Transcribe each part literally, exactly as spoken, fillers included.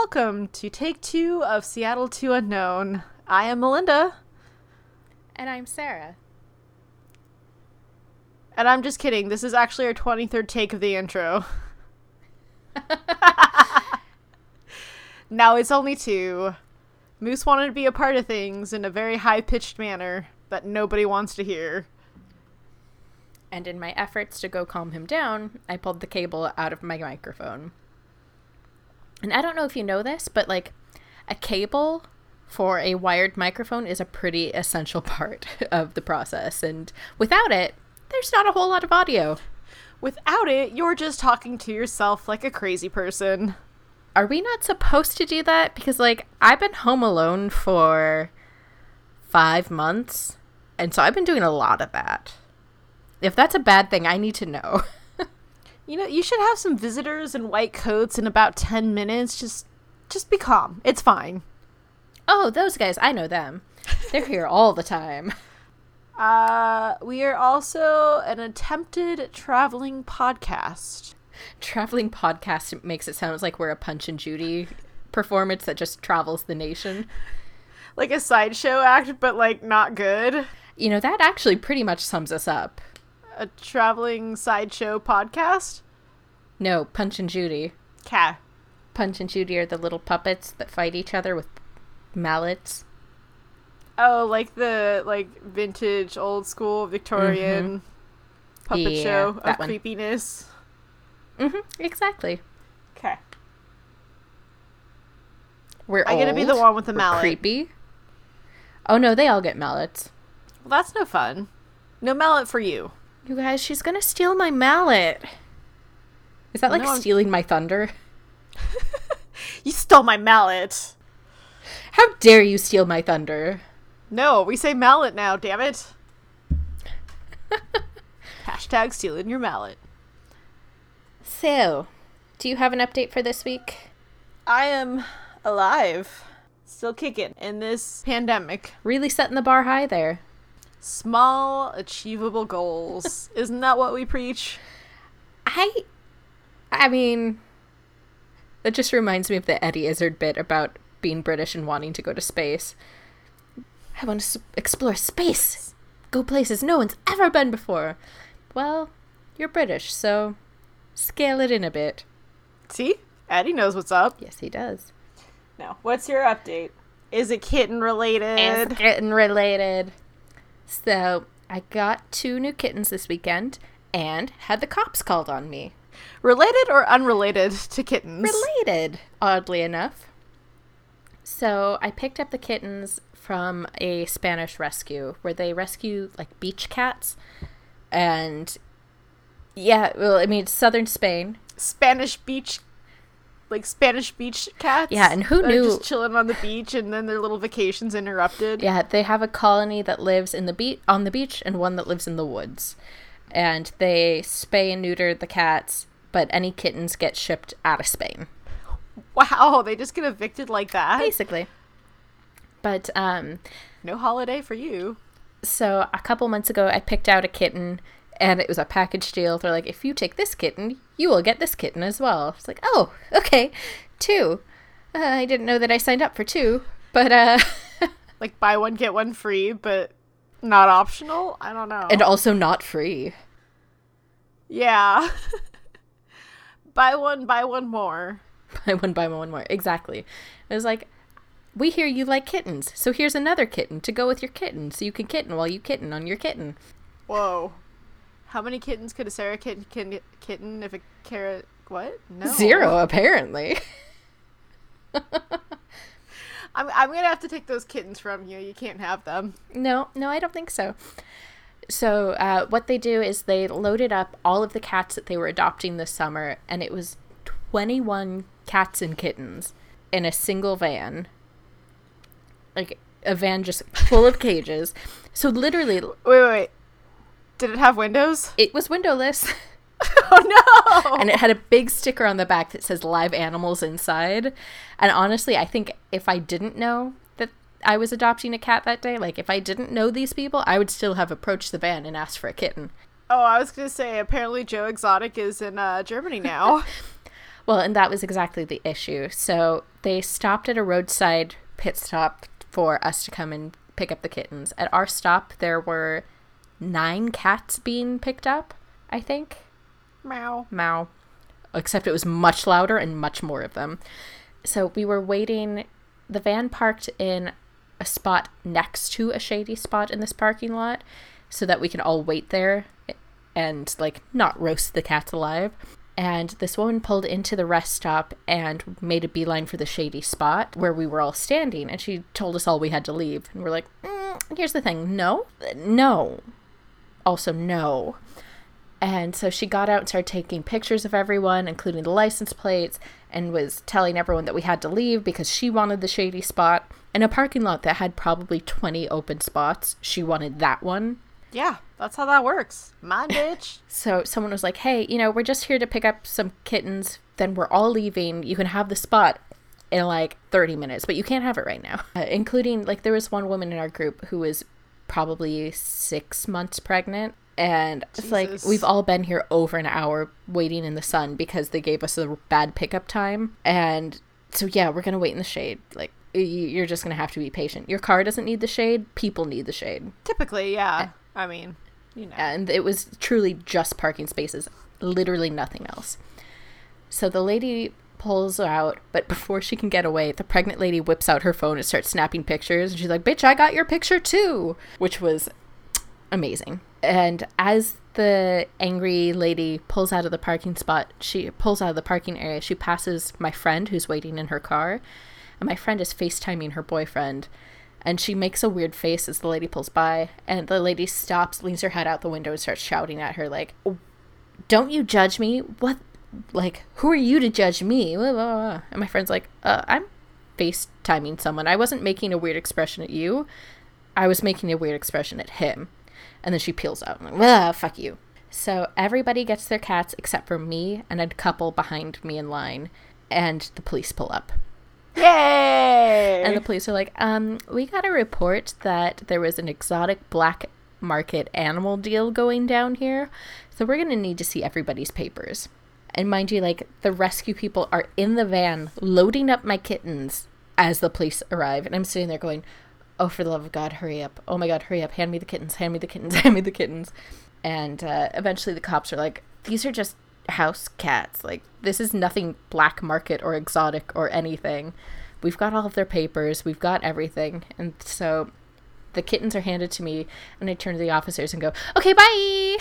welcome to Take Two of Seattle to Unknown. I am Melinda. And I'm Sarah. And I'm just kidding. This is actually our twenty-third take of the intro. Now it's only two. Moose wanted to be a part of things in a very high-pitched manner that nobody wants to hear. And in my efforts to go calm him down, I pulled the cable out of my microphone. And I don't know if you know this, but like a cable for a wired microphone is a pretty essential part of the process. And without it, there's not a whole lot of audio. Without it, you're just talking to yourself like a crazy person. Are we not supposed to do that? Because like I've been home alone for five months. And so I've been doing a lot of that. If that's a bad thing, I need to know. You know, you should have some visitors in white coats in about ten minutes. Just just be calm. It's fine. Oh, those guys. I know them. They're here all the time. Uh, we are also an attempted traveling podcast. Traveling podcast makes it sound like we're a Punch and Judy performance that just travels the nation. Like a sideshow act, but like not good. You know, that actually pretty much sums us up. A traveling sideshow podcast? No, Punch and Judy. Cat. Punch and Judy are the little puppets that fight each other with mallets. Oh, like the like vintage, old school, Victorian mm-hmm. puppet yeah, show of one. Creepiness. Mm-hmm, exactly. Okay. We're I old. I gotta be the one with the We're mallet. Creepy. Oh no, they all get mallets. Well, that's no fun. No mallet for you. You guys, she's going to steal my mallet. Is that like no, stealing my thunder? You stole my mallet. How dare you steal my thunder? No, we say mallet now, damn it. Hashtag stealing your mallet. So, do you have an update for this week? I am alive. Still kicking in this pandemic. Really setting the bar high there. Small, achievable goals. Isn't that what we preach? I, I mean, that just reminds me of the Eddie Izzard bit about being British and wanting to go to space. I want to s- explore space. Go places no one's ever been before. Well, you're British, so scale it in a bit. See? Eddie knows what's up. Yes, he does. Now, what's your update? Is it kitten related? It's kitten related. So, I got two new kittens this weekend and had the cops called on me. Related or unrelated to kittens? Related, oddly enough. So, I picked up the kittens from a Spanish rescue where they rescue, like, beach cats. And, yeah, well, I mean, it's southern Spain. Spanish beach, like, Spanish beach cats? Yeah, and who knew? They're just chilling on the beach and then their little vacation's interrupted. Yeah, they have a colony that lives in the be- on the beach and one that lives in the woods. And they spay and neuter the cats, but any kittens get shipped out of Spain. Wow, they just get evicted like that? Basically. But, um... no holiday for you. So, a couple months ago, I picked out a kitten, and it was a package deal. They're like, if you take this kitten, you will get this kitten as well. It's like, oh, okay, two. Uh, I didn't know that I signed up for two, but... uh, like, buy one, get one free, but not optional? I don't know. And also not free. Yeah. Buy one, buy one more. Buy one, buy one more. Exactly. It was like, we hear you like kittens, so here's another kitten to go with your kitten, so you can kitten while you kitten on your kitten. Whoa. How many kittens could a Sarah kitten, kitten, kitten if a carrot... What? No. Zero, apparently. I'm, I'm going to have to take those kittens from you. You can't have them. No, no, I don't think so. So uh, what they do is they loaded up all of the cats that they were adopting this summer, and it was twenty-one cats and kittens in a single van. Like, a van just full of cages. So literally... Wait, wait, wait. Did it have windows? It was windowless. Oh, no! And it had a big sticker on the back that says live animals inside. And honestly, I think if I didn't know that I was adopting a cat that day, like, if I didn't know these people, I would still have approached the van and asked for a kitten. Oh, I was going to say, apparently Joe Exotic is in uh, Germany now. Well, and that was exactly the issue. So they stopped at a roadside pit stop for us to come and pick up the kittens. At our stop, there were nine cats being picked up, I think. Meow. Meow. Except it was much louder and much more of them. So we were waiting. The van parked in a spot next to a shady spot in this parking lot so that we can all wait there and, like, not roast the cats alive. And this woman pulled into the rest stop and made a beeline for the shady spot where we were all standing. And she told us all we had to leave. And we're like, mm, here's the thing. No. No. Also, no. And so she got out and started taking pictures of everyone, including the license plates, and was telling everyone that we had to leave because she wanted the shady spot. In a parking lot that had probably twenty open spots, she wanted that one. Yeah, that's how that works. Mine, bitch. So someone was like, hey, you know, we're just here to pick up some kittens. Then we're all leaving. You can have the spot in like thirty minutes, but you can't have it right now. Uh, including, like, there was one woman in our group who was probably six months pregnant. And Jesus. It's like, we've all been here over an hour waiting in the sun because they gave us a bad pickup time. And so, yeah, we're going to wait in the shade. Like, you're just going to have to be patient. Your car doesn't need the shade. People need the shade. Typically, yeah. And- I mean, you know. And it was truly just parking spaces, literally nothing else. So the lady pulls out, but before she can get away, the pregnant lady whips out her phone and starts snapping pictures. And she's like, bitch, I got your picture too, which was amazing. And as the angry lady pulls out of the parking spot, she pulls out of the parking area, she passes my friend who's waiting in her car. And my friend is FaceTiming her boyfriend. And she makes a weird face as the lady pulls by, and the lady stops, leans her head out the window, and starts shouting at her, like, don't you judge me? What? Like, who are you to judge me? Blah, blah, blah. And my friend's like, uh, I'm FaceTiming someone. I wasn't making a weird expression at you. I was making a weird expression at him. And then she peels out. I'm like, fuck you. So everybody gets their cats except for me and a couple behind me in line, and the police pull up. Yay! And the police are like, um, we got a report that there was an exotic black market animal deal going down here, so we're going to need to see everybody's papers. And mind you, like, the rescue people are in the van loading up my kittens as the police arrive, and I'm sitting there going, oh, for the love of God, hurry up. Oh my God, hurry up. Hand me the kittens. Hand me the kittens. Hand me the kittens. And uh, eventually the cops are like, these are just house cats. Like, this is nothing black market or exotic or anything. We've got all of their papers, we've got everything. And so the kittens are handed to me, and I turn to the officers and go, okay, bye.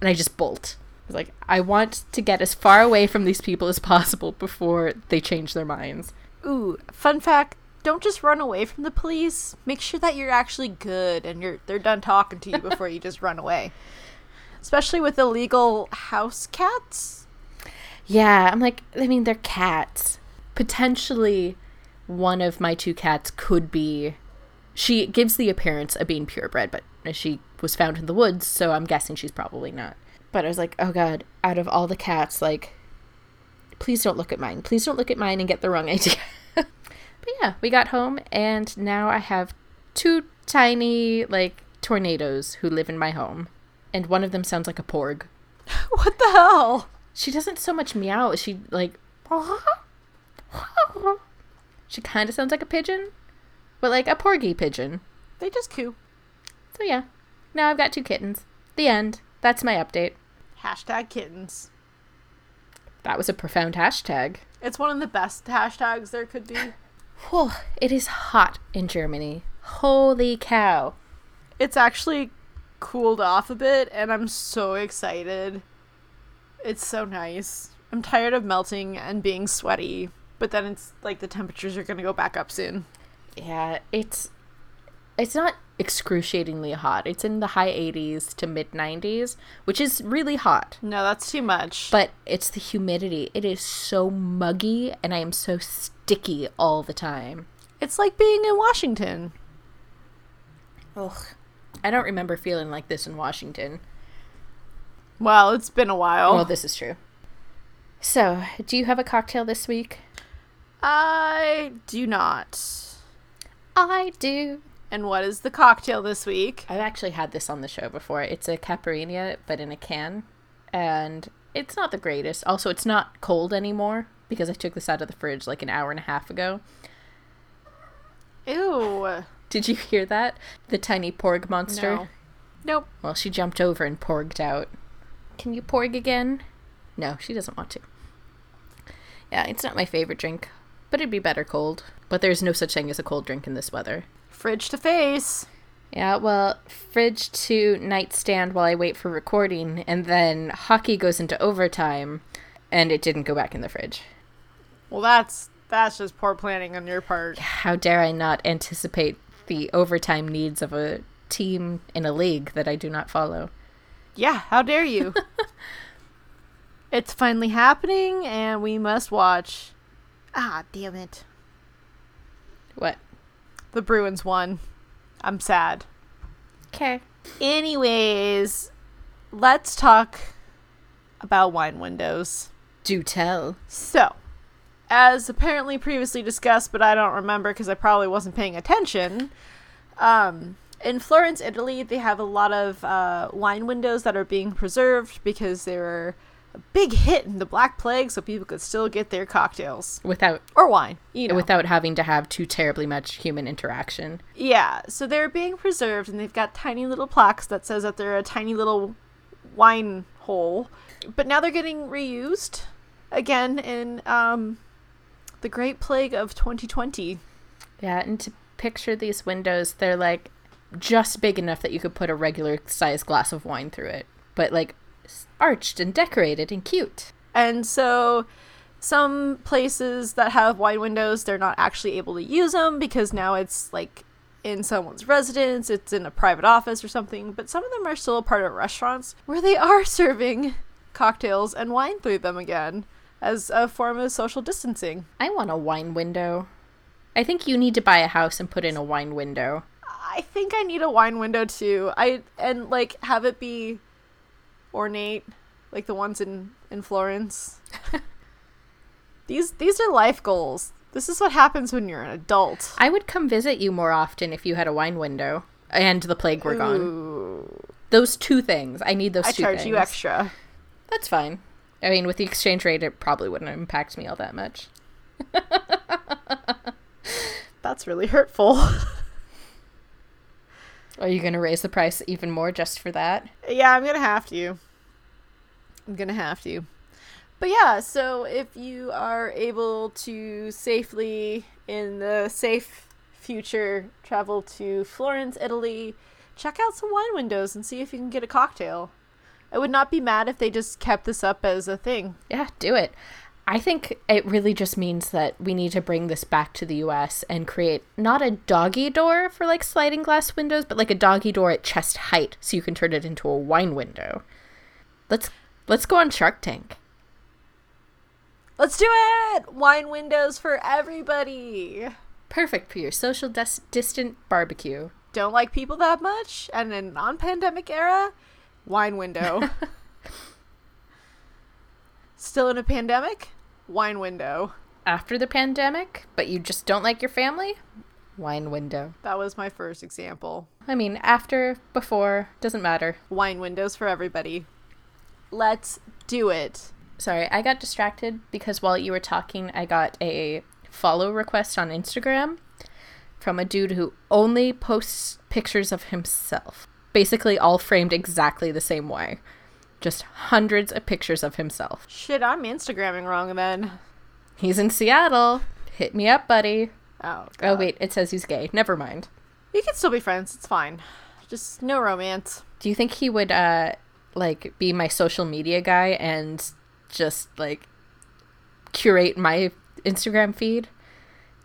And I just bolt. I was like, I want to get as far away from these people as possible before they change their minds. Ooh, fun fact, don't just run away from the police. Make sure that you're actually good and you're they're done talking to you before you just run away. Especially with illegal house cats. Yeah, I'm like, I mean, they're cats. Potentially, one of my two cats could be, she gives the appearance of being purebred, but she was found in the woods, so I'm guessing she's probably not. But I was like, oh God, out of all the cats, like, please don't look at mine. Please don't look at mine and get the wrong idea. But yeah, we got home, and now I have two tiny, like, tornadoes who live in my home. And one of them sounds like a porg. What the hell? She doesn't so much meow. She, like, she kind of sounds like a pigeon, but like a porgy pigeon. They just coo. So yeah, now I've got two kittens. The end. That's my update. Hashtag kittens. That was a profound hashtag. It's one of the best hashtags there could be. Oh, it is hot in Germany. Holy cow. It's actually cooled off a bit, and I'm so excited. It's so nice. I'm tired of melting and being sweaty, but then it's like the temperatures are gonna go back up soon. Yeah, it's it's not excruciatingly hot. It's in the high eighties to mid nineties, which is really hot. No, that's too much. But it's the humidity. It is so muggy, and I am so sticky all the time. It's like being in Washington. Ugh. I don't remember feeling like this in Washington. Well, it's been a while. Well, this is true. So, do you have a cocktail this week? I do not. I do. And what is the cocktail this week? I've actually had this on the show before. It's a caipirinha, but in a can. And it's not the greatest. Also, it's not cold anymore because I took this out of the fridge like an hour and a half ago. Ew. Did you hear that? The tiny porg monster? No. Nope. Well, she jumped over and porged out. Can you porg again? No, she doesn't want to. Yeah, it's not my favorite drink, but it'd be better cold. But there's no such thing as a cold drink in this weather. Fridge to face. Yeah, well, fridge to nightstand while I wait for recording, and then hockey goes into overtime, and it didn't go back in the fridge. Well, that's that's just poor planning on your part. How dare I not anticipate the overtime needs of a team in a league that I do not follow. Yeah, how dare you? It's finally happening, and we must watch. Ah, damn it. What? The Bruins won. I'm sad. Okay. Anyways, let's talk about wine windows. Do tell. So, as apparently previously discussed, but I don't remember because I probably wasn't paying attention, um, in Florence, Italy, they have a lot of uh, wine windows that are being preserved because they were a big hit in the Black Plague, so people could still get their cocktails. Without... Or wine, you know. Without having to have too terribly much human interaction. Yeah, so they're being preserved, and they've got tiny little plaques that says that they're a tiny little wine hole. But now they're getting reused again in um, the Great Plague of twenty twenty. Yeah, and to picture these windows, they're like... just big enough that you could put a regular sized glass of wine through it, but like arched and decorated and cute. And so some places that have wine windows, they're not actually able to use them because now it's like in someone's residence, it's in a private office or something, but some of them are still a part of restaurants where they are serving cocktails and wine through them again as a form of social distancing. I want a wine window. I think you need to buy a house and put in a wine window. I think I need a wine window too. I and like have it be ornate, like the ones in, in Florence. These these are life goals. This is what happens when you're an adult. I would come visit you more often if you had a wine window and the plague were gone. Ooh. Those two things. I need those I two things. I charge you extra. That's fine. I mean, with the exchange rate, it probably wouldn't impact me all that much. That's really hurtful. Are you going to raise the price even more just for that? Yeah, I'm going to have to. I'm going to have to. But yeah, so if you are able to safely, in the safe future, travel to Florence, Italy, check out some wine windows and see if you can get a cocktail. I would not be mad if they just kept this up as a thing. Yeah, do it. I think it really just means that we need to bring this back to the U S and create not a doggy door for like sliding glass windows, but like a doggy door at chest height so you can turn it into a wine window. Let's let's go on Shark Tank. Let's do it! Wine windows for everybody. Perfect for your social dis- distant barbecue. Don't like people that much? And in a non-pandemic era, wine window. Still in a pandemic? Wine window. After the pandemic, but you just don't like your family? Wine window. That was my first example. I mean, after, before, doesn't matter. Wine windows for everybody. Let's do it. Sorry, I got distracted because while you were talking, I got a follow request on Instagram from a dude who only posts pictures of himself. Basically all framed exactly the same way. Just hundreds of pictures of himself. Shit, I'm Instagramming wrong then. He's in Seattle. Hit me up, buddy. Oh, God. Oh, wait. It says he's gay. Never mind. You can still be friends. It's fine. Just no romance. Do you think he would, uh, like, be my social media guy and just, like, curate my Instagram feed?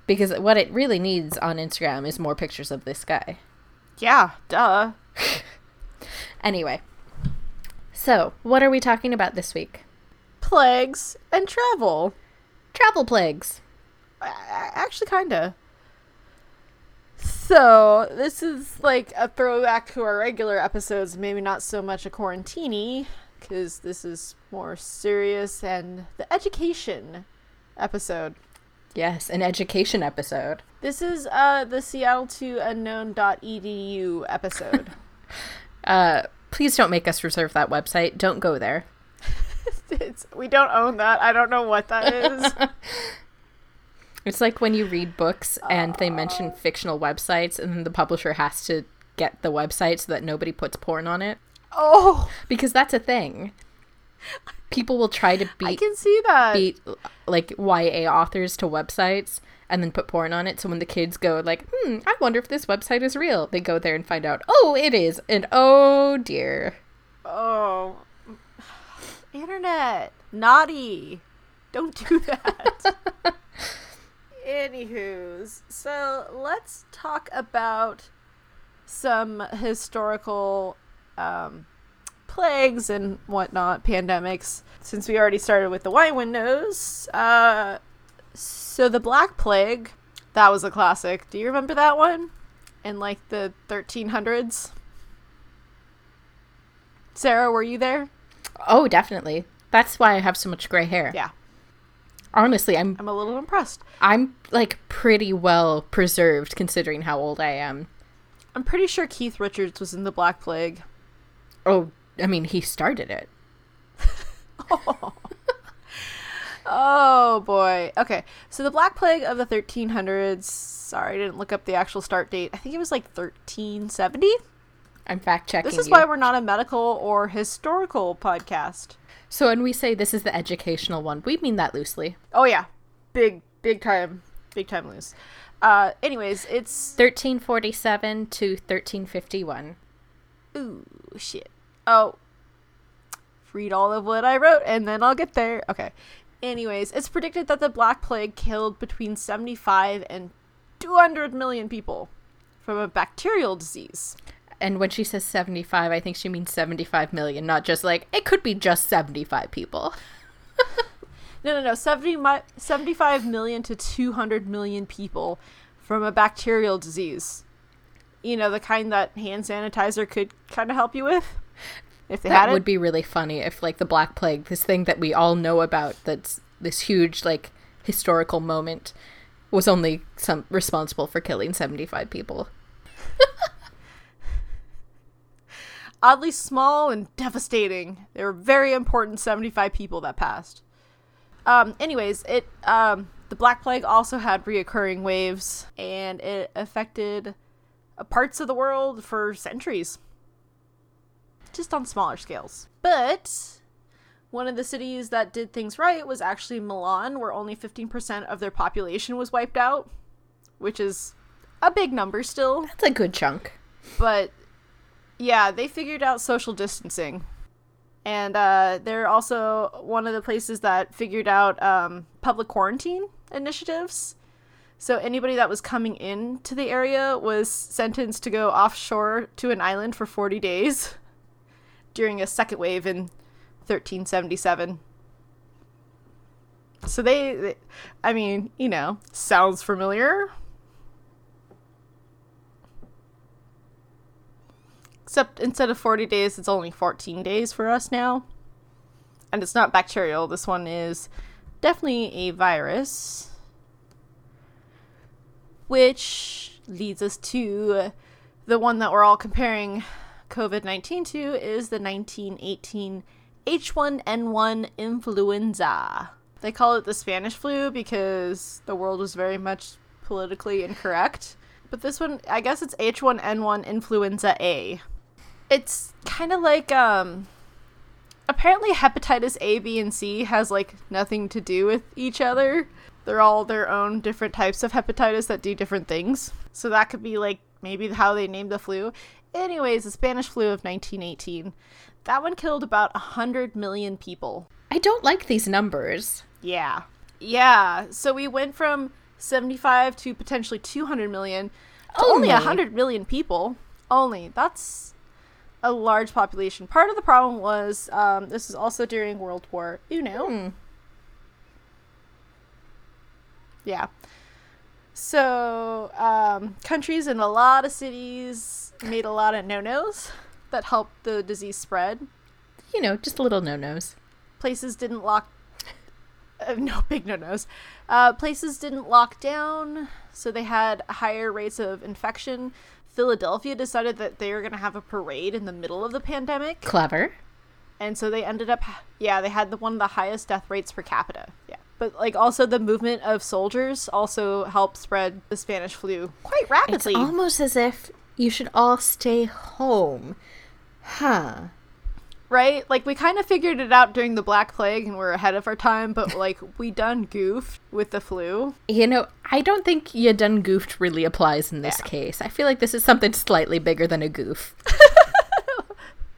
Because what it really needs on Instagram is more pictures of this guy. Yeah, duh. Anyway. So, what are we talking about this week? Plagues and travel. Travel plagues. Actually, kinda. So, this is like a throwback to our regular episodes, maybe not so much a quarantine-y, because this is more serious and the education episode. Yes, an education episode. This is uh, the Seattle to Unknown dot E D U episode. uh... Please don't make us reserve that website. Don't go there. It's, we don't own that. I don't know what that is. It's like when you read books and uh, they mention fictional websites and then the publisher has to get the website so that nobody puts porn on it. Oh! Because that's a thing. People will try to beat, I can see that. beat like Y A authors to websites and then put porn on it. So when the kids go like, hmm, I wonder if this website is real, they go there and find out, oh, it is. And oh, dear. Oh. Internet. Naughty. Don't do that. Anywho's. So let's talk about some historical um, plagues and whatnot, pandemics, since we already started with the wine windows. Uh, so the Black Plague, that was a classic. Do you remember that one? In like the thirteen hundreds? Sarah, were you there? Oh, definitely. That's why I have so much gray hair. Yeah. Honestly, I'm... I'm a little impressed. I'm, like, pretty well preserved considering how old I am. I'm pretty sure Keith Richards was in the Black Plague. Oh, I mean, he started it. oh. oh, boy. Okay, so the Black Plague of the thirteen hundreds... Sorry, I didn't look up the actual start date. I think it was, like, thirteen seventy? I'm fact-checking This is you. Why we're not a medical or historical podcast. So when we say this is the educational one, we mean that loosely. Oh, yeah. Big, big time. Big time loose. Uh, anyways, it's... thirteen forty-seven to thirteen fifty-one. Ooh, shit. Oh. Read all of what I wrote, and then I'll get there. Okay. Anyways, it's predicted that the Black Plague killed between seventy-five and two hundred million people from a bacterial disease. And when she says seventy-five, I think she means seventy-five million, not just like, it could be just seventy-five people. no, no, no. seventy, seventy-five million to two hundred million people from a bacterial disease. You know, the kind that hand sanitizer could kind of help you with. If they that had it. Would be really funny if, like, the Black Plague, this thing that we all know about, that's this huge, like, historical moment, was only some responsible for killing seventy-five people. Oddly small and devastating. There were very important seventy-five people that passed. Um, anyways, it um, the Black Plague also had reoccurring waves, and it affected parts of the world for centuries. Just on smaller scales. But one of the cities that did things right was actually Milan, where only fifteen percent of their population was wiped out, which is a big number still. That's a good chunk. But... yeah, they figured out social distancing. And uh, they're also one of the places that figured out um, public quarantine initiatives. So anybody that was coming into the area was sentenced to go offshore to an island for forty days during a second wave in thirteen seventy-seven. So they, they I mean, you know, sounds familiar. Except instead of forty days, it's only fourteen days for us now. And it's not bacterial. This one is definitely a virus. Which leads us to the one that we're all comparing covid nineteen to, is the nineteen eighteen H one N one influenza. They call it the Spanish flu because the world was very much politically incorrect. But this one, I guess it's H one N one influenza A. It's kind of like, um, apparently hepatitis A, B, and C has, like, nothing to do with each other. They're all their own different types of hepatitis that do different things. So that could be, like, maybe how they named the flu. Anyways, the Spanish flu of nineteen eighteen. That one killed about one hundred million people. I don't like these numbers. Yeah. Yeah. So we went from seventy-five to potentially two hundred million to only, only one hundred million people. Only. That's... a large population. Part of the problem was um, this is also during World War Uno. Mm. Yeah. So um, countries and a lot of cities made a lot of no-nos that helped the disease spread. You know, just little no-nos. Places didn't lock... Uh, no, big no-nos. Uh, places didn't lock down, so they had higher rates of infection. Philadelphia decided that they were going to have a parade in the middle of the pandemic. Clever. And so they ended up, yeah, they had the, one of the highest death rates per capita. Yeah. But, like, also the movement of soldiers also helped spread the Spanish flu quite rapidly. It's almost as if you should all stay home. Huh. Right? Like, we kind of figured it out during the Black Plague and we're ahead of our time, but, like, we done goofed with the flu. You know, I don't think you done goofed really applies in this yeah. case. I feel like this is something slightly bigger than a goof.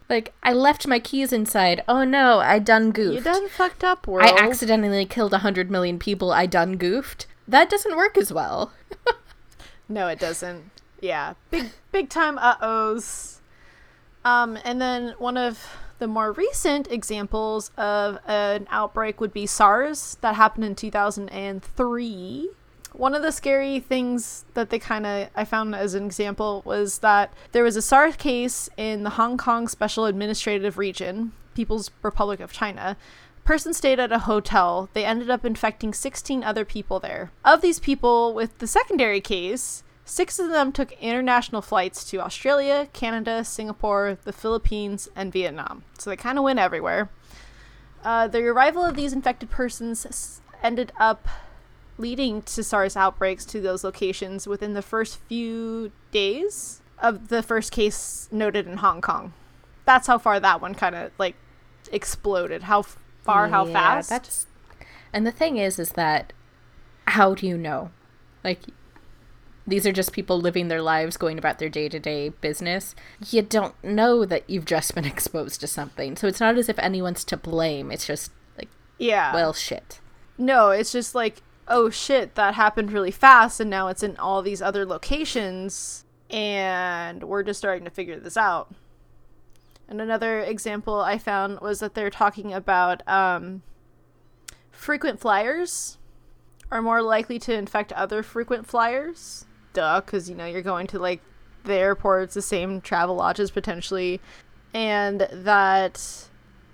Like, I left my keys inside. Oh, no, I done goofed. You done fucked up, world. I accidentally killed one hundred million people. I done goofed. That doesn't work as well. No, it doesn't. Yeah. Big, big time uh-ohs. Um, and then one of the more recent examples of an outbreak would be SARS. That happened in two thousand three. One of the scary things that they kind of, I found as an example, was that there was a SARS case in the Hong Kong Special Administrative Region, People's Republic of China. Person stayed at a hotel. They ended up infecting sixteen other people there. Of these people with the secondary case, six of them took international flights to Australia, Canada, Singapore, the Philippines, and Vietnam. So they kind of went everywhere. Uh, the arrival of these infected persons ended up leading to SARS outbreaks to those locations within the first few days of the first case noted in Hong Kong. That's how far that one kind of, like, exploded. How f- far, yeah, how fast. That's... And the thing is, is that how do you know? Like, these are just people living their lives, going about their day-to-day business. You don't know that you've just been exposed to something. So it's not as if anyone's to blame. It's just, like, yeah, well, shit. No, it's just, like, oh shit, that happened really fast and now it's in all these other locations and we're just starting to figure this out. And another example I found was that they're talking about um, frequent flyers are more likely to infect other frequent flyers. Duh, because, you know, you're going to, like, the airports, the same travel lodges potentially, and that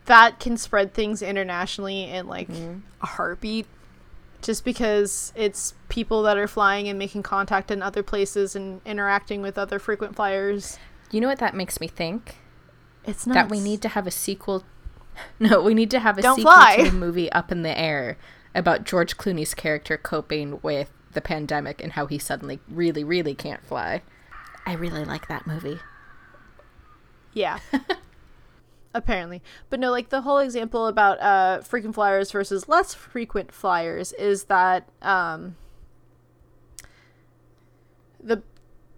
that can spread things internationally in, like, mm-hmm. a heartbeat. Just because it's people that are flying and making contact in other places and interacting with other frequent flyers. You know what that makes me think? It's nuts. That we need to have a sequel. No, we need to have a Don't sequel fly. to a movie Up in the Air about George Clooney's character coping with the pandemic and how he suddenly really, really can't fly. I really like that movie. Yeah. Apparently. But no, like, the whole example about uh, frequent flyers versus less frequent flyers is that um, the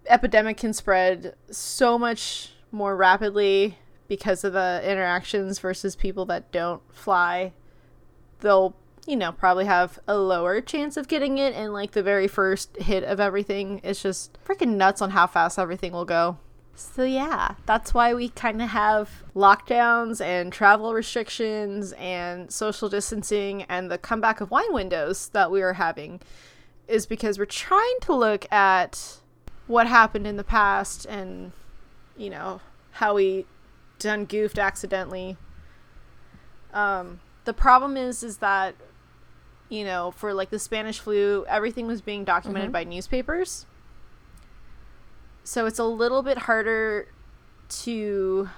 epidemic can spread so much more rapidly because of the interactions versus people that don't fly. They'll, you know, probably have a lower chance of getting it in, like, the very first hit of everything. It's just freaking nuts on how fast everything will go. So yeah, that's why we kind of have lockdowns and travel restrictions and social distancing and the comeback of wine windows that we are having, is because we're trying to look at what happened in the past and, you know, how we done goofed accidentally. Um, the problem is, is that, you know, for, like, the Spanish flu, everything was being documented mm-hmm. by newspapers. So it's a little bit harder to,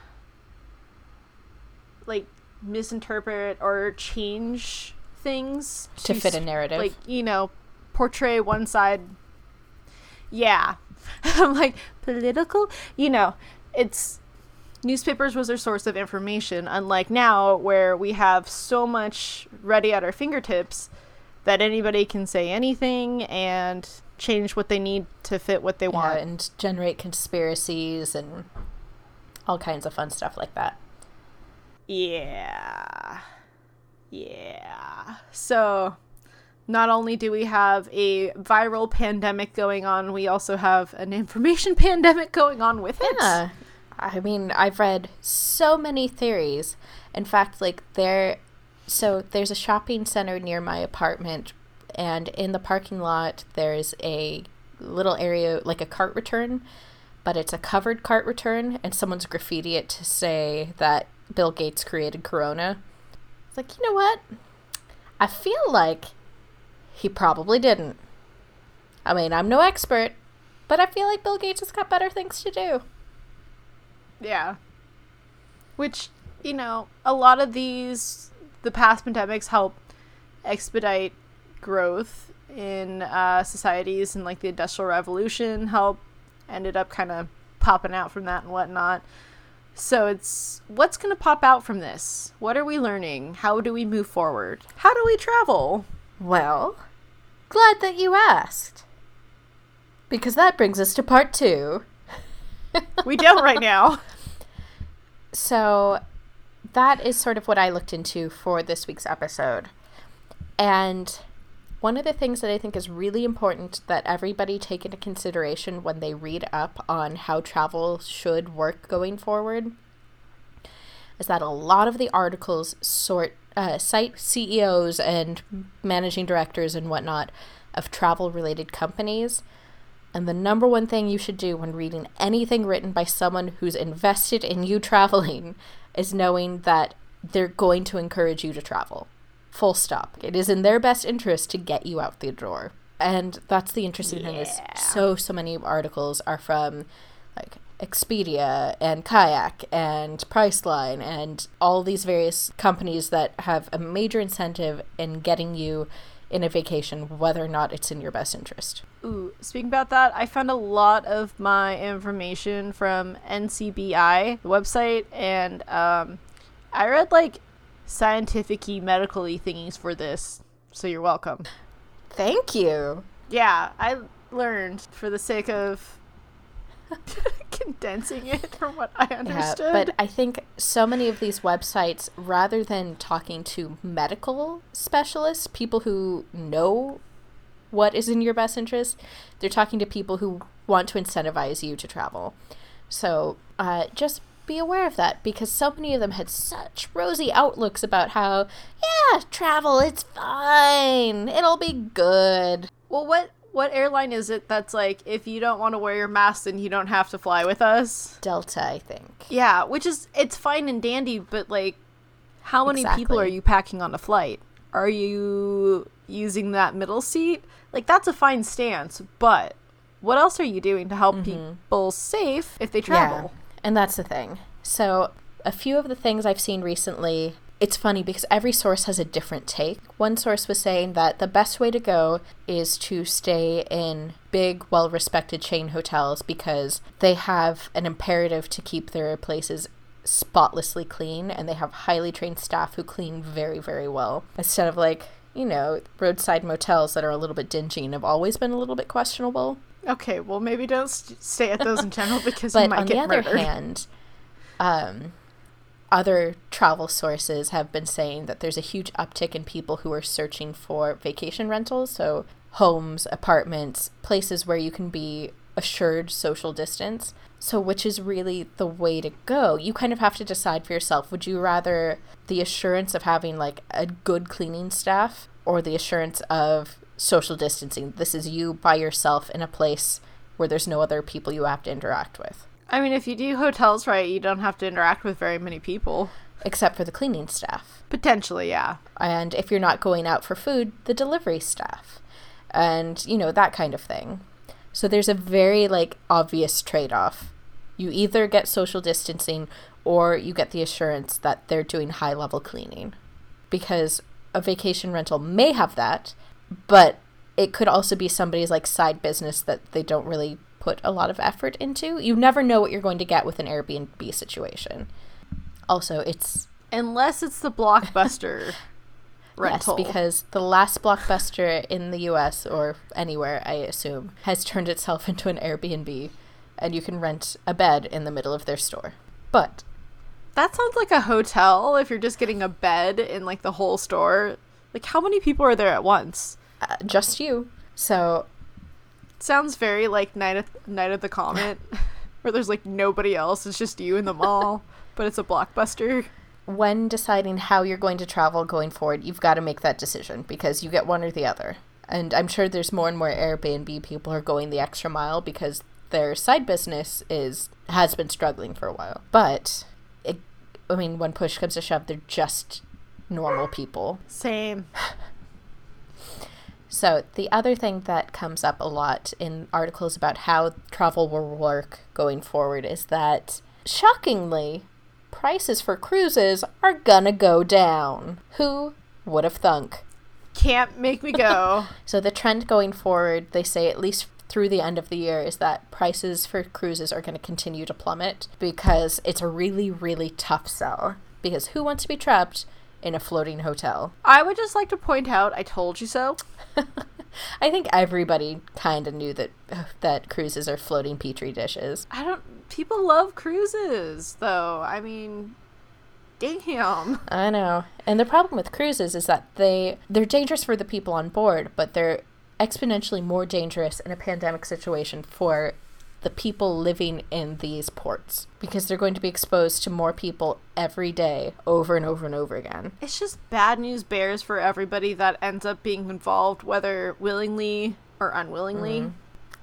like, misinterpret or change things. To, to fit a narrative. Like, you know, portray one side. Yeah. I'm like, political? You know, it's, newspapers was their source of information, unlike now where we have so much ready at our fingertips that anybody can say anything and change what they need to fit what they want. Yeah, and generate conspiracies and all kinds of fun stuff like that. Yeah. Yeah. So not only do we have a viral pandemic going on, we also have an information pandemic going on with it. Yeah. I mean, I've read so many theories. In fact, like, there, so there's a shopping center near my apartment, and in the parking lot, there's a little area, like a cart return, but it's a covered cart return, and someone's graffiti it to say that Bill Gates created Corona. It's like, you know what? I feel like he probably didn't. I mean, I'm no expert, but I feel like Bill Gates has got better things to do. Yeah. Which, you know, a lot of these, the past pandemics help expedite growth in uh, societies, and like the Industrial Revolution help ended up kind of popping out from that and whatnot. So it's, what's going to pop out from this? What are we learning? How do we move forward? How do we travel? Well, glad that you asked, because that brings us to part two. We don't right now. So that is sort of what I looked into for this week's episode. And one of the things that I think is really important that everybody take into consideration when they read up on how travel should work going forward is that a lot of the articles sort uh, cite C E Os and managing directors and whatnot of travel-related companies. And the number one thing you should do when reading anything written by someone who's invested in you traveling is knowing that they're going to encourage you to travel. Full stop. It is in their best interest to get you out the door. And that's the interesting yeah. thing is so, so many articles are from like Expedia and Kayak and Priceline and all these various companies that have a major incentive in getting you in a vacation, whether or not it's in your best interest. Ooh, speaking about that, I found a lot of my information from N C B I, the website, and um, I read like scientific-y, medical-y thingies for this, so you're welcome. Thank you. Yeah, I learned for the sake of condensing it from what I understood. Yeah, but I think so many of these websites, rather than talking to medical specialists, people who know what is in your best interest, they're talking to people who want to incentivize you to travel. So uh, just be aware of that, because so many of them had such rosy outlooks about how, yeah, travel, it's fine, it'll be good. Well, what What airline is it that's like, if you don't want to wear your mask, then you don't have to fly with us? Delta, I think. Yeah, which is, it's fine and dandy, but like, how many exactly. people are you packing on a flight? Are you using that middle seat? Like, that's a fine stance, but what else are you doing to help mm-hmm. people safe if they travel? Yeah, and that's the thing. So a few of the things I've seen recently, it's funny because every source has a different take. One source was saying that the best way to go is to stay in big, well-respected chain hotels because they have an imperative to keep their places spotlessly clean, and they have highly trained staff who clean very, very well. Instead of like, you know, roadside motels that are a little bit dingy and have always been a little bit questionable. Okay, well, maybe don't st- stay at those in general because but you might get murdered. But on the other hand, um... other travel sources have been saying that there's a huge uptick in people who are searching for vacation rentals, so homes, apartments, places where you can be assured social distance. So which is really the way to go? You kind of have to decide for yourself. Would you rather the assurance of having like a good cleaning staff or the assurance of social distancing? This is you by yourself in a place where there's no other people you have to interact with. I mean, if you do hotels right, you don't have to interact with very many people. Except for the cleaning staff. Potentially, yeah. And if you're not going out for food, the delivery staff. And, you know, that kind of thing. So there's a very, like, obvious trade-off. You either get social distancing or you get the assurance that they're doing high-level cleaning. Because a vacation rental may have that, but it could also be somebody's, like, side business that they don't really put a lot of effort into. You never know what you're going to get with an Airbnb situation. Also, it's... unless it's the Blockbuster rental. Yes, because the last Blockbuster in the U S, or anywhere, I assume, has turned itself into an Airbnb, and you can rent a bed in the middle of their store. But... that sounds like a hotel, if you're just getting a bed in, like, the whole store. Like, how many people are there at once? Uh, just you. So... sounds very like Night of, Night of the Comet, where there's like nobody else, it's just you in the mall, but it's a Blockbuster. When deciding how you're going to travel going forward, you've got to make that decision because you get one or the other. And I'm sure there's more and more Airbnb people are going the extra mile because their side business is has been struggling for a while. But, it, I mean, when push comes to shove, they're just normal people. Same. So the other thing that comes up a lot in articles about how travel will work going forward is that, shockingly, prices for cruises are gonna go down. Who would have thunk? Can't make me go. So the trend going forward, they say at least through the end of the year, is that prices for cruises are going to continue to plummet because it's a really, really tough sell. Because who wants to be trapped in a floating hotel? I would just like to point out, I told you so. I think everybody kind of knew that that cruises are floating petri dishes. I don't... People love cruises, though. I mean... Damn. I know. And the problem with cruises is that they, they're dangerous for the people on board, but they're exponentially more dangerous in a pandemic situation for the people living in these ports, because they're going to be exposed to more people every day over and over and over again. It's just bad news bears for everybody that ends up being involved, whether willingly or unwillingly. Mm.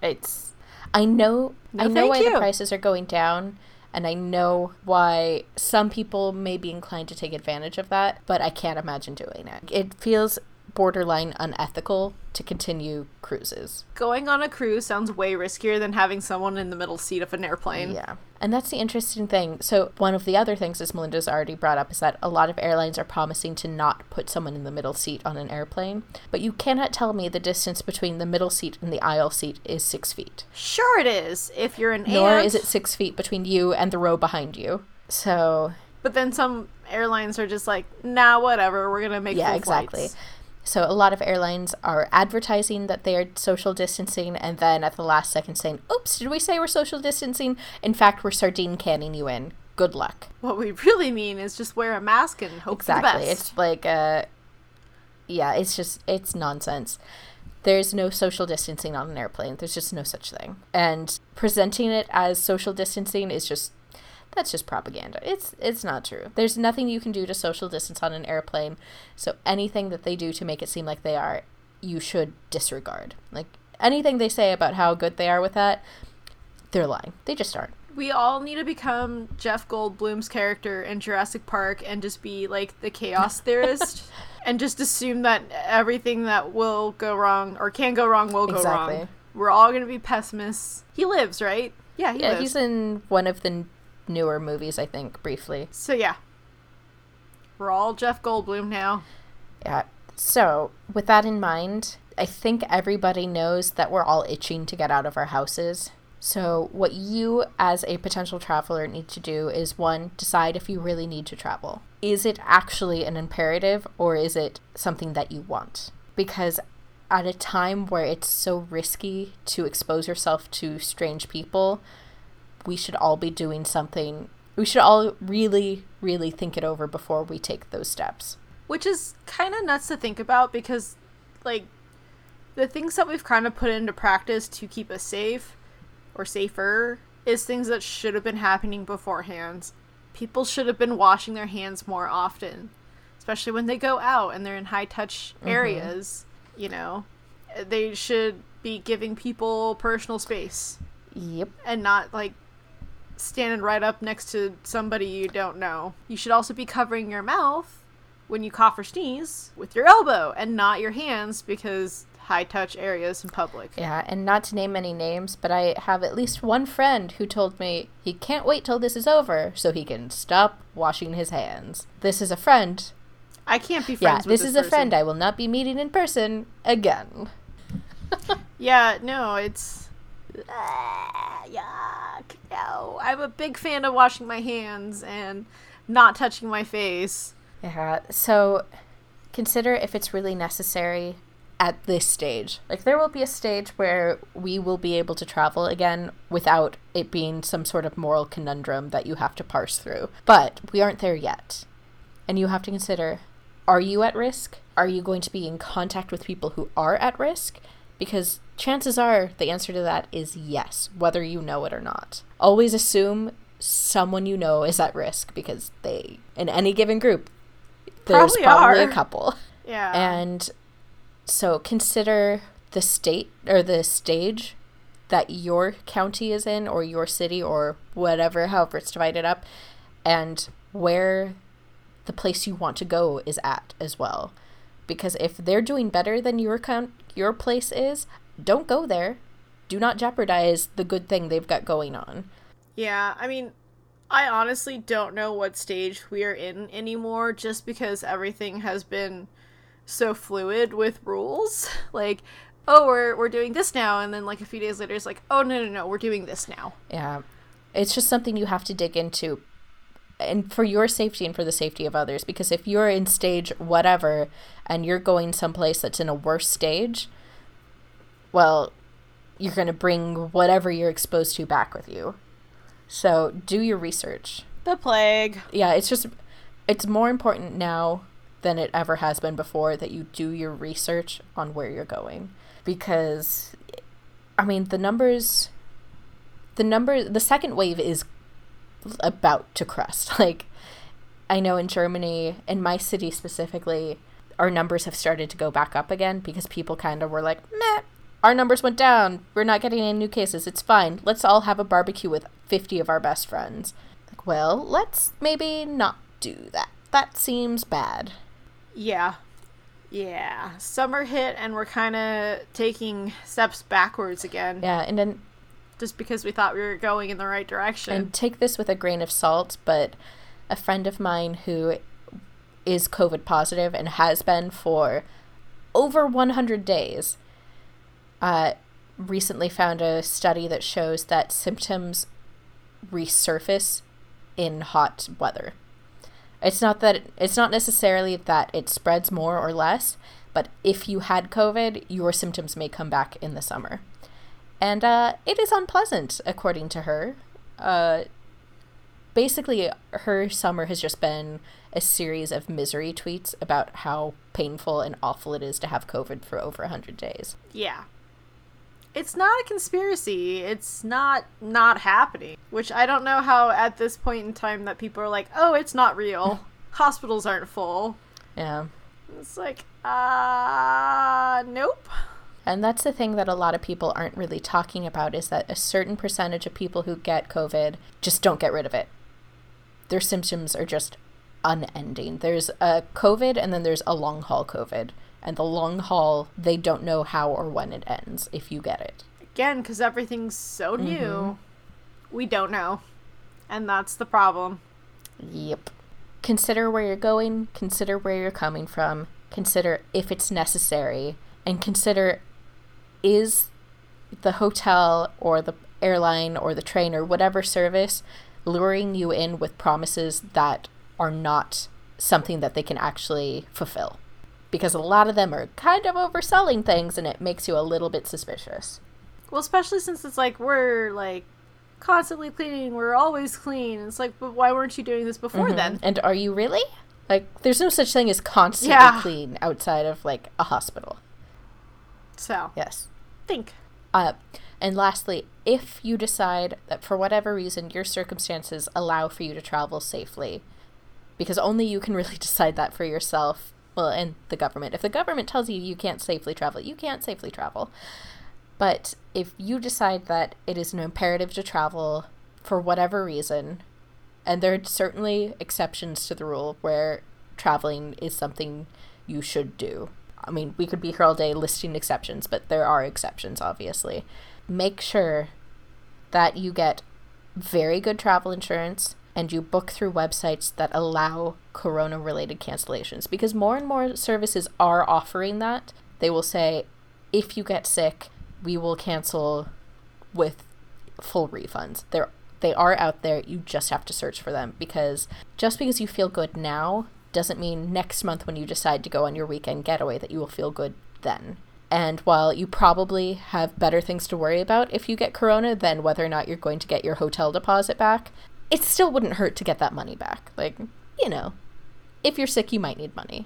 It's, I know, no, I know why you. The prices are going down. And I know why some people may be inclined to take advantage of that, but I can't imagine doing it. It feels borderline unethical to continue cruises. Going on a cruise sounds way riskier than having someone in the middle seat of an airplane. Yeah. And that's the interesting thing. So one of the other things, as Melinda's already brought up, is that a lot of airlines are promising to not put someone in the middle seat on an airplane. But you cannot tell me the distance between the middle seat and the aisle seat is six feet. Sure it is, if you're an aunt. Nor is it six feet between you and the row behind you. So... But then some airlines are just like, nah, whatever, we're going to make yeah, exactly. flights. So a lot of airlines are advertising that they are social distancing and then at the last second saying, oops, did we say we're social distancing? In fact, we're sardine canning you in. Good luck. What we really mean is just wear a mask and hope exactly. for the best. It's like, uh, yeah, it's just, it's nonsense. There's no social distancing on an airplane. There's just no such thing. And presenting it as social distancing is just, that's just propaganda. It's it's not true. There's nothing you can do to social distance on an airplane. So anything that they do to make it seem like they are, you should disregard. Like anything they say about how good they are with that, they're lying. They just aren't. We all need to become Jeff Goldblum's character in Jurassic Park and just be like the chaos theorist and just assume that everything that will go wrong or can go wrong will go exactly. wrong. We're all going to be pessimists. He lives, right? Yeah, he yeah, lives. Yeah, he's in one of the... newer movies, I think, briefly. So yeah, we're all Jeff Goldblum now. Yeah. So with that in mind, I think everybody knows that we're all itching to get out of our houses. So what you as a potential traveler need to do is, one, decide if you really need to travel. Is it actually an imperative, or is it something that you want? Because at a time where it's so risky to expose yourself to strange people, we should all be doing something. We should all really, really think it over before we take those steps. Which is kind of nuts to think about because, like, the things that we've kind of put into practice to keep us safe or safer is things that should have been happening beforehand. People should have been washing their hands more often, especially when they go out and they're in high-touch areas, mm-hmm. you know. They should be giving people personal space. Yep. And not, like, standing right up next to somebody you don't know. You should also be covering your mouth when you cough or sneeze with your elbow and not your hands, because high touch areas in public. Yeah, and not to name any names, but I have at least one friend who told me he can't wait till this is over so he can stop washing his hands. This is a friend. I can't be friends yeah, with this, this is person. A friend I will not be meeting in person again. Yeah, no, it's... Uh, yuck. No. I'm a big fan of washing my hands and not touching my face. Yeah. So consider if it's really necessary at this stage. Like, there will be a stage where we will be able to travel again without it being some sort of moral conundrum that you have to parse through. But we aren't there yet. And you have to consider, are you at risk? Are you going to be in contact with people who are at risk? Because chances are the answer to that is yes, whether you know it or not. Always assume someone you know is at risk, because they, in any given group, there's probably, probably a couple. Yeah. And so consider the state or the stage that your county is in, or your city, or whatever, however it's divided up, and where the place you want to go is at as well. Because if they're doing better than your count, your place is, don't go there. Do not jeopardize the good thing they've got going on. Yeah, I mean, I honestly don't know what stage we are in anymore, just because everything has been so fluid with rules. Like, oh, we're we're doing this now, and then like a few days later, it's like, oh no no no, we're doing this now. Yeah, it's just something you have to dig into, and for your safety and for the safety of others. Because if you're in stage whatever and you're going someplace that's in a worse stage, well, you're going to bring whatever you're exposed to back with you. So do your research. The plague. Yeah, it's just, it's more important now than it ever has been before that you do your research on where you're going. Because, I mean, the numbers, the number, the second wave is about to crest. Like, I know in Germany, in my city specifically, our numbers have started to go back up again because people kind of were like, meh. Our numbers went down. We're not getting any new cases. It's fine. Let's all have a barbecue with fifty of our best friends. Like, well, let's maybe not do that. That seems bad. Yeah. Yeah. Summer hit and we're kind of taking steps backwards again. Yeah, and then... just because we thought we were going in the right direction. And take this with a grain of salt, but a friend of mine who is COVID positive and has been for over one hundred days... Uh, recently found a study that shows that symptoms resurface in hot weather. It's not that it, it's not necessarily that it spreads more or less, but if you had COVID, your symptoms may come back in the summer. And uh, it is unpleasant, according to her. Uh, basically, her summer has just been a series of misery tweets about how painful and awful it is to have COVID for over one hundred days. Yeah. It's not a conspiracy. It's not not happening, which I don't know how at this point in time that people are like, oh, it's not real. Hospitals aren't full. Yeah. It's like, uh, nope. And that's the thing that a lot of people aren't really talking about, is that a certain percentage of people who get COVID just don't get rid of it. Their symptoms are just unending. There's a COVID and then there's a long haul COVID. And the long haul, they don't know how or when it ends, if you get it. Again, because everything's so mm-hmm. new, we don't know. And that's the problem. Yep. Consider where you're going. Consider where you're coming from. Consider if it's necessary. And consider, is the hotel or the airline or the train or whatever service luring you in with promises that are not something that they can actually fulfill? Because a lot of them are kind of overselling things, and it makes you a little bit suspicious. Well, especially since it's like, we're like constantly cleaning, we're always clean. It's like, but why weren't you doing this before mm-hmm. then? And are you really? Like, there's no such thing as constantly yeah. clean outside of like a hospital. So. Yes. Think. Uh, and lastly, if you decide that for whatever reason your circumstances allow for you to travel safely, because only you can really decide that for yourself. Well, and the government. If the government tells you you can't safely travel, you can't safely travel. But if you decide that it is an imperative to travel for whatever reason, and there are certainly exceptions to the rule where traveling is something you should do. I mean, we could be here all day listing exceptions, but there are exceptions, obviously. Make sure that you get very good travel insurance and you book through websites that allow corona-related cancellations. Because more and more services are offering that. They will say, if you get sick, we will cancel with full refunds. They're, they are out there. You just have to search for them. Because just because you feel good now doesn't mean next month when you decide to go on your weekend getaway that you will feel good then. And while you probably have better things to worry about if you get corona than whether or not you're going to get your hotel deposit back, it still wouldn't hurt to get that money back. Like, you know, if you're sick, you might need money.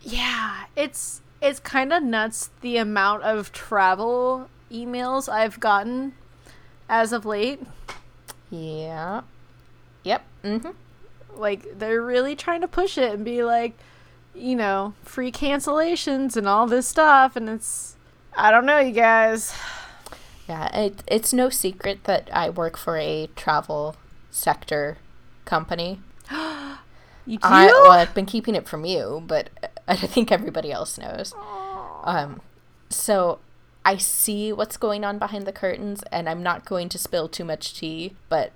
Yeah, it's it's kind of nuts the amount of travel emails I've gotten as of late. Yeah. Yep. Mm-hmm. Like, they're really trying to push it and be like, you know, free cancellations and all this stuff. And it's, I don't know, you guys. Yeah, it, it's no secret that I work for a travel sector company. You do? I, well, I've been keeping it from you, but I think everybody else knows. Um, so I see what's going on behind the curtains, and I'm not going to spill too much tea, but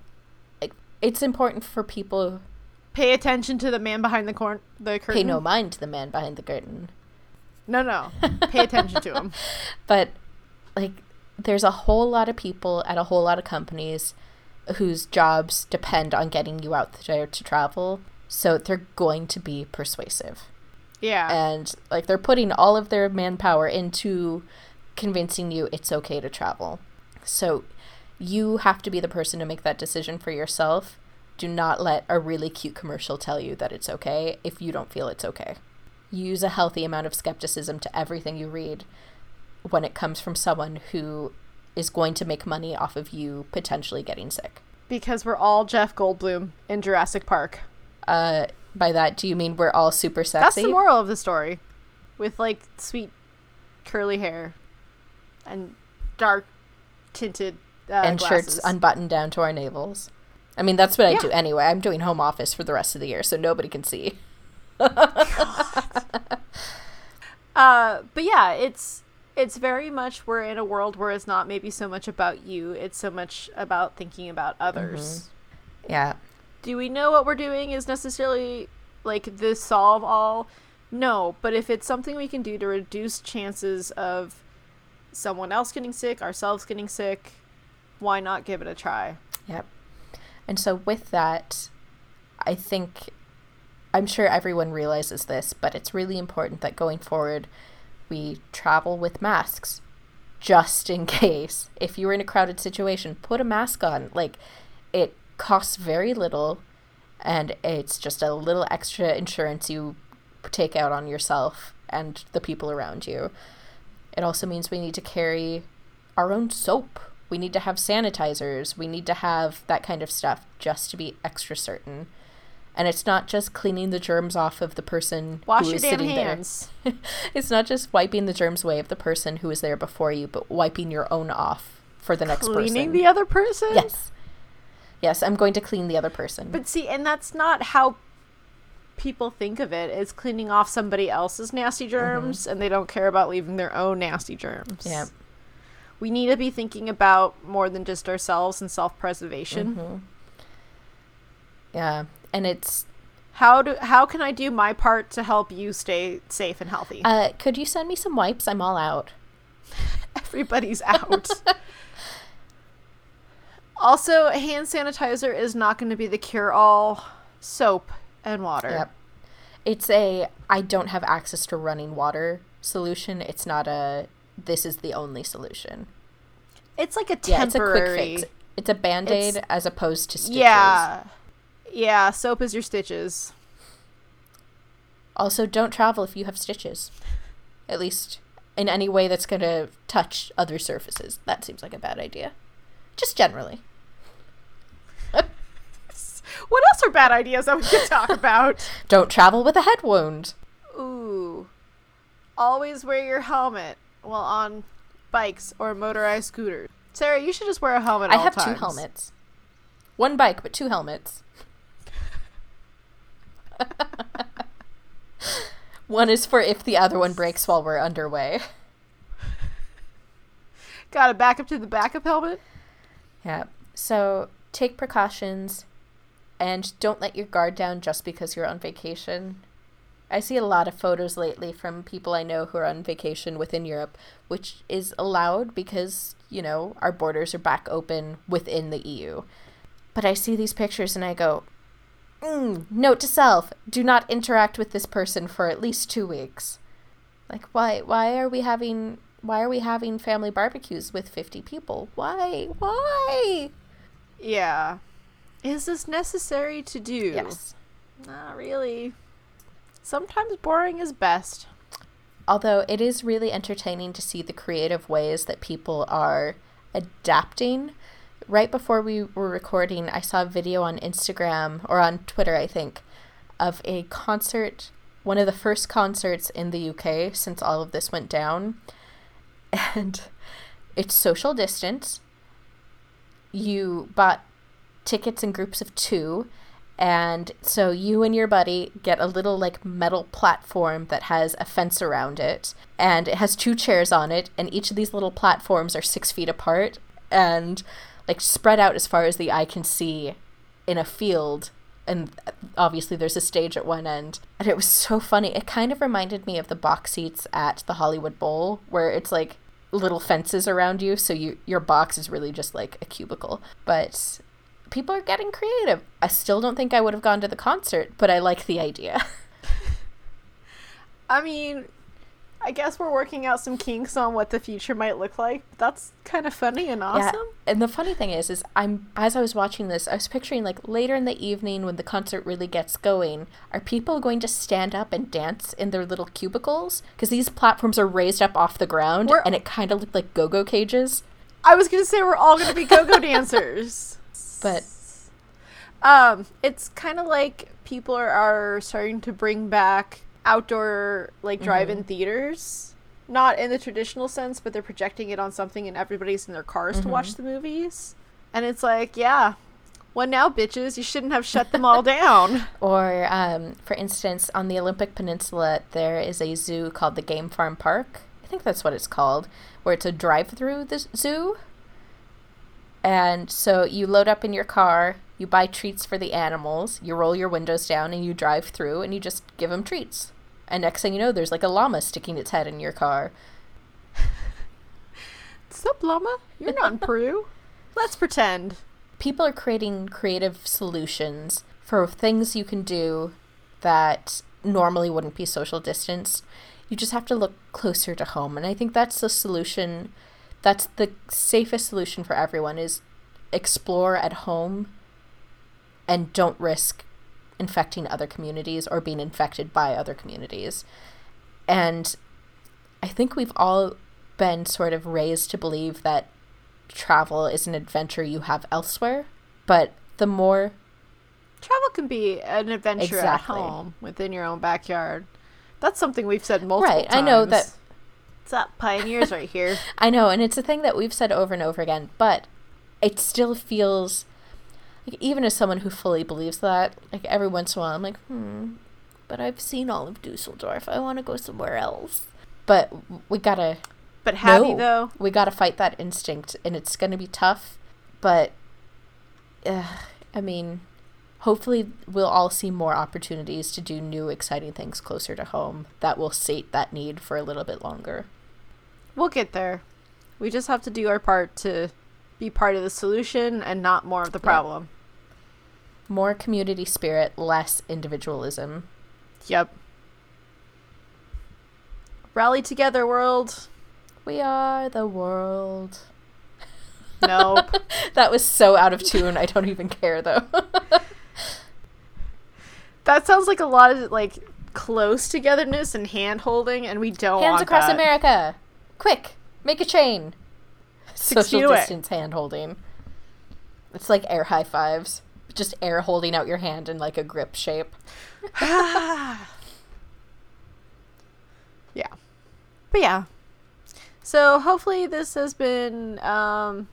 It's important for people... Pay attention to the man behind the, cor- the curtain. Pay no mind to the man behind the curtain. No, no. Pay attention to him. But, like, there's a whole lot of people at a whole lot of companies whose jobs depend on getting you out there to travel. So they're going to be persuasive. Yeah. And, like, they're putting all of their manpower into convincing you it's okay to travel. So you have to be the person to make that decision for yourself. Do not let a really cute commercial tell you that it's okay if you don't feel it's okay. Use a healthy amount of skepticism to everything you read when it comes from someone who is going to make money off of you potentially getting sick. Because we're all Jeff Goldblum in Jurassic Park. Uh, by that, do you mean we're all super sexy? That's the moral of the story. With, like, sweet curly hair and dark tinted uh, and glasses. Shirts unbuttoned down to our navels. I mean, that's what yeah. I do anyway. I'm doing home office for the rest of the year, so nobody can see. uh, but yeah, it's it's very much we're in a world where it's not maybe so much about you. It's so much about thinking about others. Mm-hmm. Yeah. Do we know what we're doing is necessarily like the solve all? No, but if it's something we can do to reduce chances of someone else getting sick, ourselves getting sick, why not give it a try? Yep. And so with that, I think, I'm sure everyone realizes this, but it's really important that going forward, we travel with masks just in case. If you're in a crowded situation, put a mask on. Like, it costs very little, and it's just a little extra insurance you take out on yourself and the people around you. It also means we need to carry our own soap. We need to have sanitizers. We need to have that kind of stuff just to be extra certain. And it's not just cleaning the germs off of the person Wash who is sitting hands. there. It's not just wiping the germs away of the person who was there before you, but wiping your own off for the next cleaning person. Cleaning the other person? Yes. Yes, I'm going to clean the other person. But see, and that's not how people think of it. It's cleaning off somebody else's nasty germs, mm-hmm. and they don't care about leaving their own nasty germs. Yeah. We need to be thinking about more than just ourselves and self-preservation. Mm-hmm. Yeah, and it's how do how can I do my part to help you stay safe and healthy? Uh, could you send me some wipes? I'm all out. Everybody's out. Also, hand sanitizer is not going to be the cure-all. Soap and water. Yep. It's a I don't have access to running water solution. It's not a this is the only solution. It's like a temporary... Yeah, it's a quick fix. It's a Band-Aid it's, as opposed to stitches. Yeah. Yeah, soap is your stitches. Also, don't travel if you have stitches. At least in any way that's going to touch other surfaces. That seems like a bad idea. Just generally. What else are bad ideas that we could talk about? Don't travel with a head wound. Ooh. Always wear your helmet. Well, on bikes or motorized scooters. Sarah, you should just wear a helmet I all I have times. Two helmets. One bike, but two helmets. One is for if the other one breaks while we're underway. Got a backup to the backup helmet? Yeah. So take precautions and don't let your guard down just because you're on vacation. I see a lot of photos lately from people I know who are on vacation within Europe, which is allowed because, you know, our borders are back open within the E U. But I see these pictures and I go, mm, note to self, do not interact with this person for at least two weeks. Like, why why are we having why are we having family barbecues with fifty people? Why? Why? Yeah. Is this necessary to do? Yes. Not really. Sometimes boring is best. Although it is really entertaining to see the creative ways that people are adapting. Right before we were recording, I saw a video on Instagram, or on Twitter, I think, of a concert, one of the first concerts in the U K since all of this went down. And it's social distance. You bought tickets in groups of two. And so you and your buddy get a little, like, metal platform that has a fence around it. And it has two chairs on it. And each of these little platforms are six feet apart and, like, spread out as far as the eye can see in a field, and obviously there's a stage at one end. And it was so funny. It kind of reminded me of the box seats at the Hollywood Bowl, where it's like little fences around you, so you your box is really just like a cubicle. But people are getting creative. I still don't think I would have gone to the concert, but I like the idea. I mean, I guess we're working out some kinks on what the future might look like. That's kind of funny and awesome. Yeah. And the funny thing is, is I'm as I was watching this, I was picturing like later in the evening when the concert really gets going, are people going to stand up and dance in their little cubicles? Because these platforms are raised up off the ground, we're... and it kind of looked like go-go cages. I was going to say we're all going to be go-go dancers. But um, it's kind of like people are, are starting to bring back outdoor, like, drive-in mm-hmm. theaters, not in the traditional sense, but they're projecting it on something and everybody's in their cars mm-hmm. to watch the movies. And it's like, yeah, well, now, bitches, you shouldn't have shut them all down. Or um for instance, on the Olympic Peninsula, there is a zoo called the Game Farm Park, I think that's what it's called, where it's a drive-through the zoo. And so you load up in your car, you buy treats for the animals, you roll your windows down, and you drive through, and you just give them treats. And next thing you know, there's like a llama sticking its head in your car. Sup, llama? You're not in Peru. Let's pretend. People are creating creative solutions for things you can do that normally wouldn't be social distanced. You just have to look closer to home. And I think that's the solution. That's the safest solution for everyone, is explore at home and don't risk infecting other communities or being infected by other communities. And I think we've all been sort of raised to believe that travel is an adventure you have elsewhere, but the more... Travel can be an adventure exactly. at home, within your own backyard. That's something we've said multiple right. times. Right, I know that... It's that pioneers right here. I know, and it's a thing that we've said over and over again, but it still feels... Like, even as someone who fully believes that, like, every once in a while I'm like, hmm, but I've seen all of Dusseldorf. I want to go somewhere else. But we gotta... But have no, you, though? We gotta fight that instinct, and it's gonna be tough, but, uh, I mean, hopefully we'll all see more opportunities to do new, exciting things closer to home that will sate that need for a little bit longer. We'll get there. We just have to do our part to... be part of the solution and not more of the problem. Yep. More community spirit, less individualism. Yep. Rally together, world. We are the world. Nope. That was so out of tune. I don't even care, though. That sounds like a lot of, like, close togetherness and hand-holding, and we don't Hands want across that. America. Quick, make a chain. Social distance hand-holding. It's like air high fives. Just air holding out your hand in like a grip shape. Yeah. But yeah. So hopefully this has been um,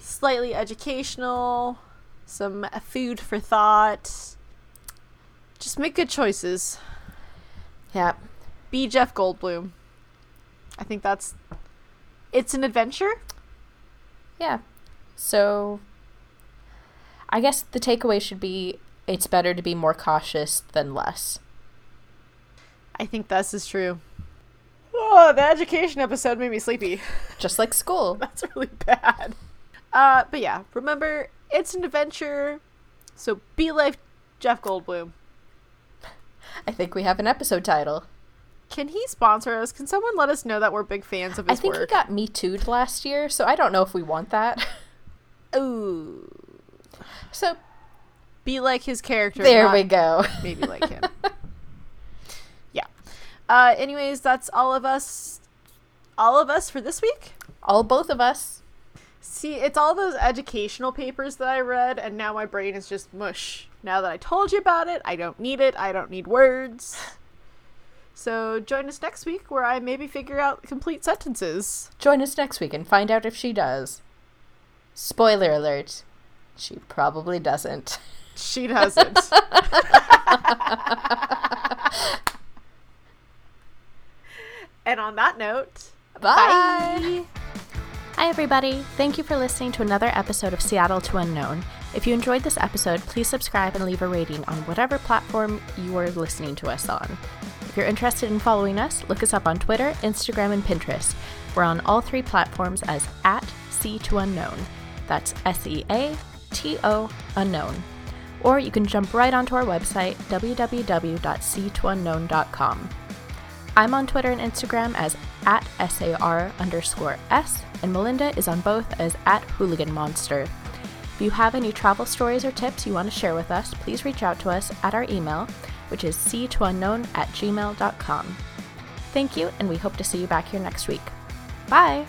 slightly educational. Some food for thought. Just make good choices. Yeah. Be Jeff Goldblum. I think that's... It's an adventure? Yeah. So I guess the takeaway should be it's better to be more cautious than less. I think this is true. Oh, the education episode made me sleepy. Just like school. That's really bad. Uh, but yeah, remember, it's an adventure. So be like Jeff Goldblum. I think we have an episode title. Can he sponsor us? Can someone let us know that we're big fans of his work? I think work? He got Me Too'd last year, so I don't know if we want that. Ooh. So, be like his character. There we go. Maybe like him. Yeah. Uh, anyways, that's all of us. All of us for this week? All both of us. See, it's all those educational papers that I read, and now my brain is just mush. Now that I told you about it, I don't need it. I don't need words. So join us next week where I maybe figure out complete sentences. Join us next week and find out if she does. Spoiler alert. She probably doesn't. She doesn't. And on that note, bye. bye. Hi, everybody. Thank you for listening to another episode of Seattle to Unknown. If you enjoyed this episode, please subscribe and leave a rating on whatever platform you are listening to us on. If you're interested in following us, look us up on Twitter, Instagram, and Pinterest. We're on all three platforms as at C two Unknown. That's S E A T O Unknown. Or you can jump right onto our website, w w w dot c two unknown dot com. I'm on Twitter and Instagram as at S A R underscore S, and Melinda is on both as at Hooligan Monster. If you have any travel stories or tips you want to share with us, please reach out to us at our email, which is c two unknown at gmail dot com. Thank you, and we hope to see you back here next week. Bye!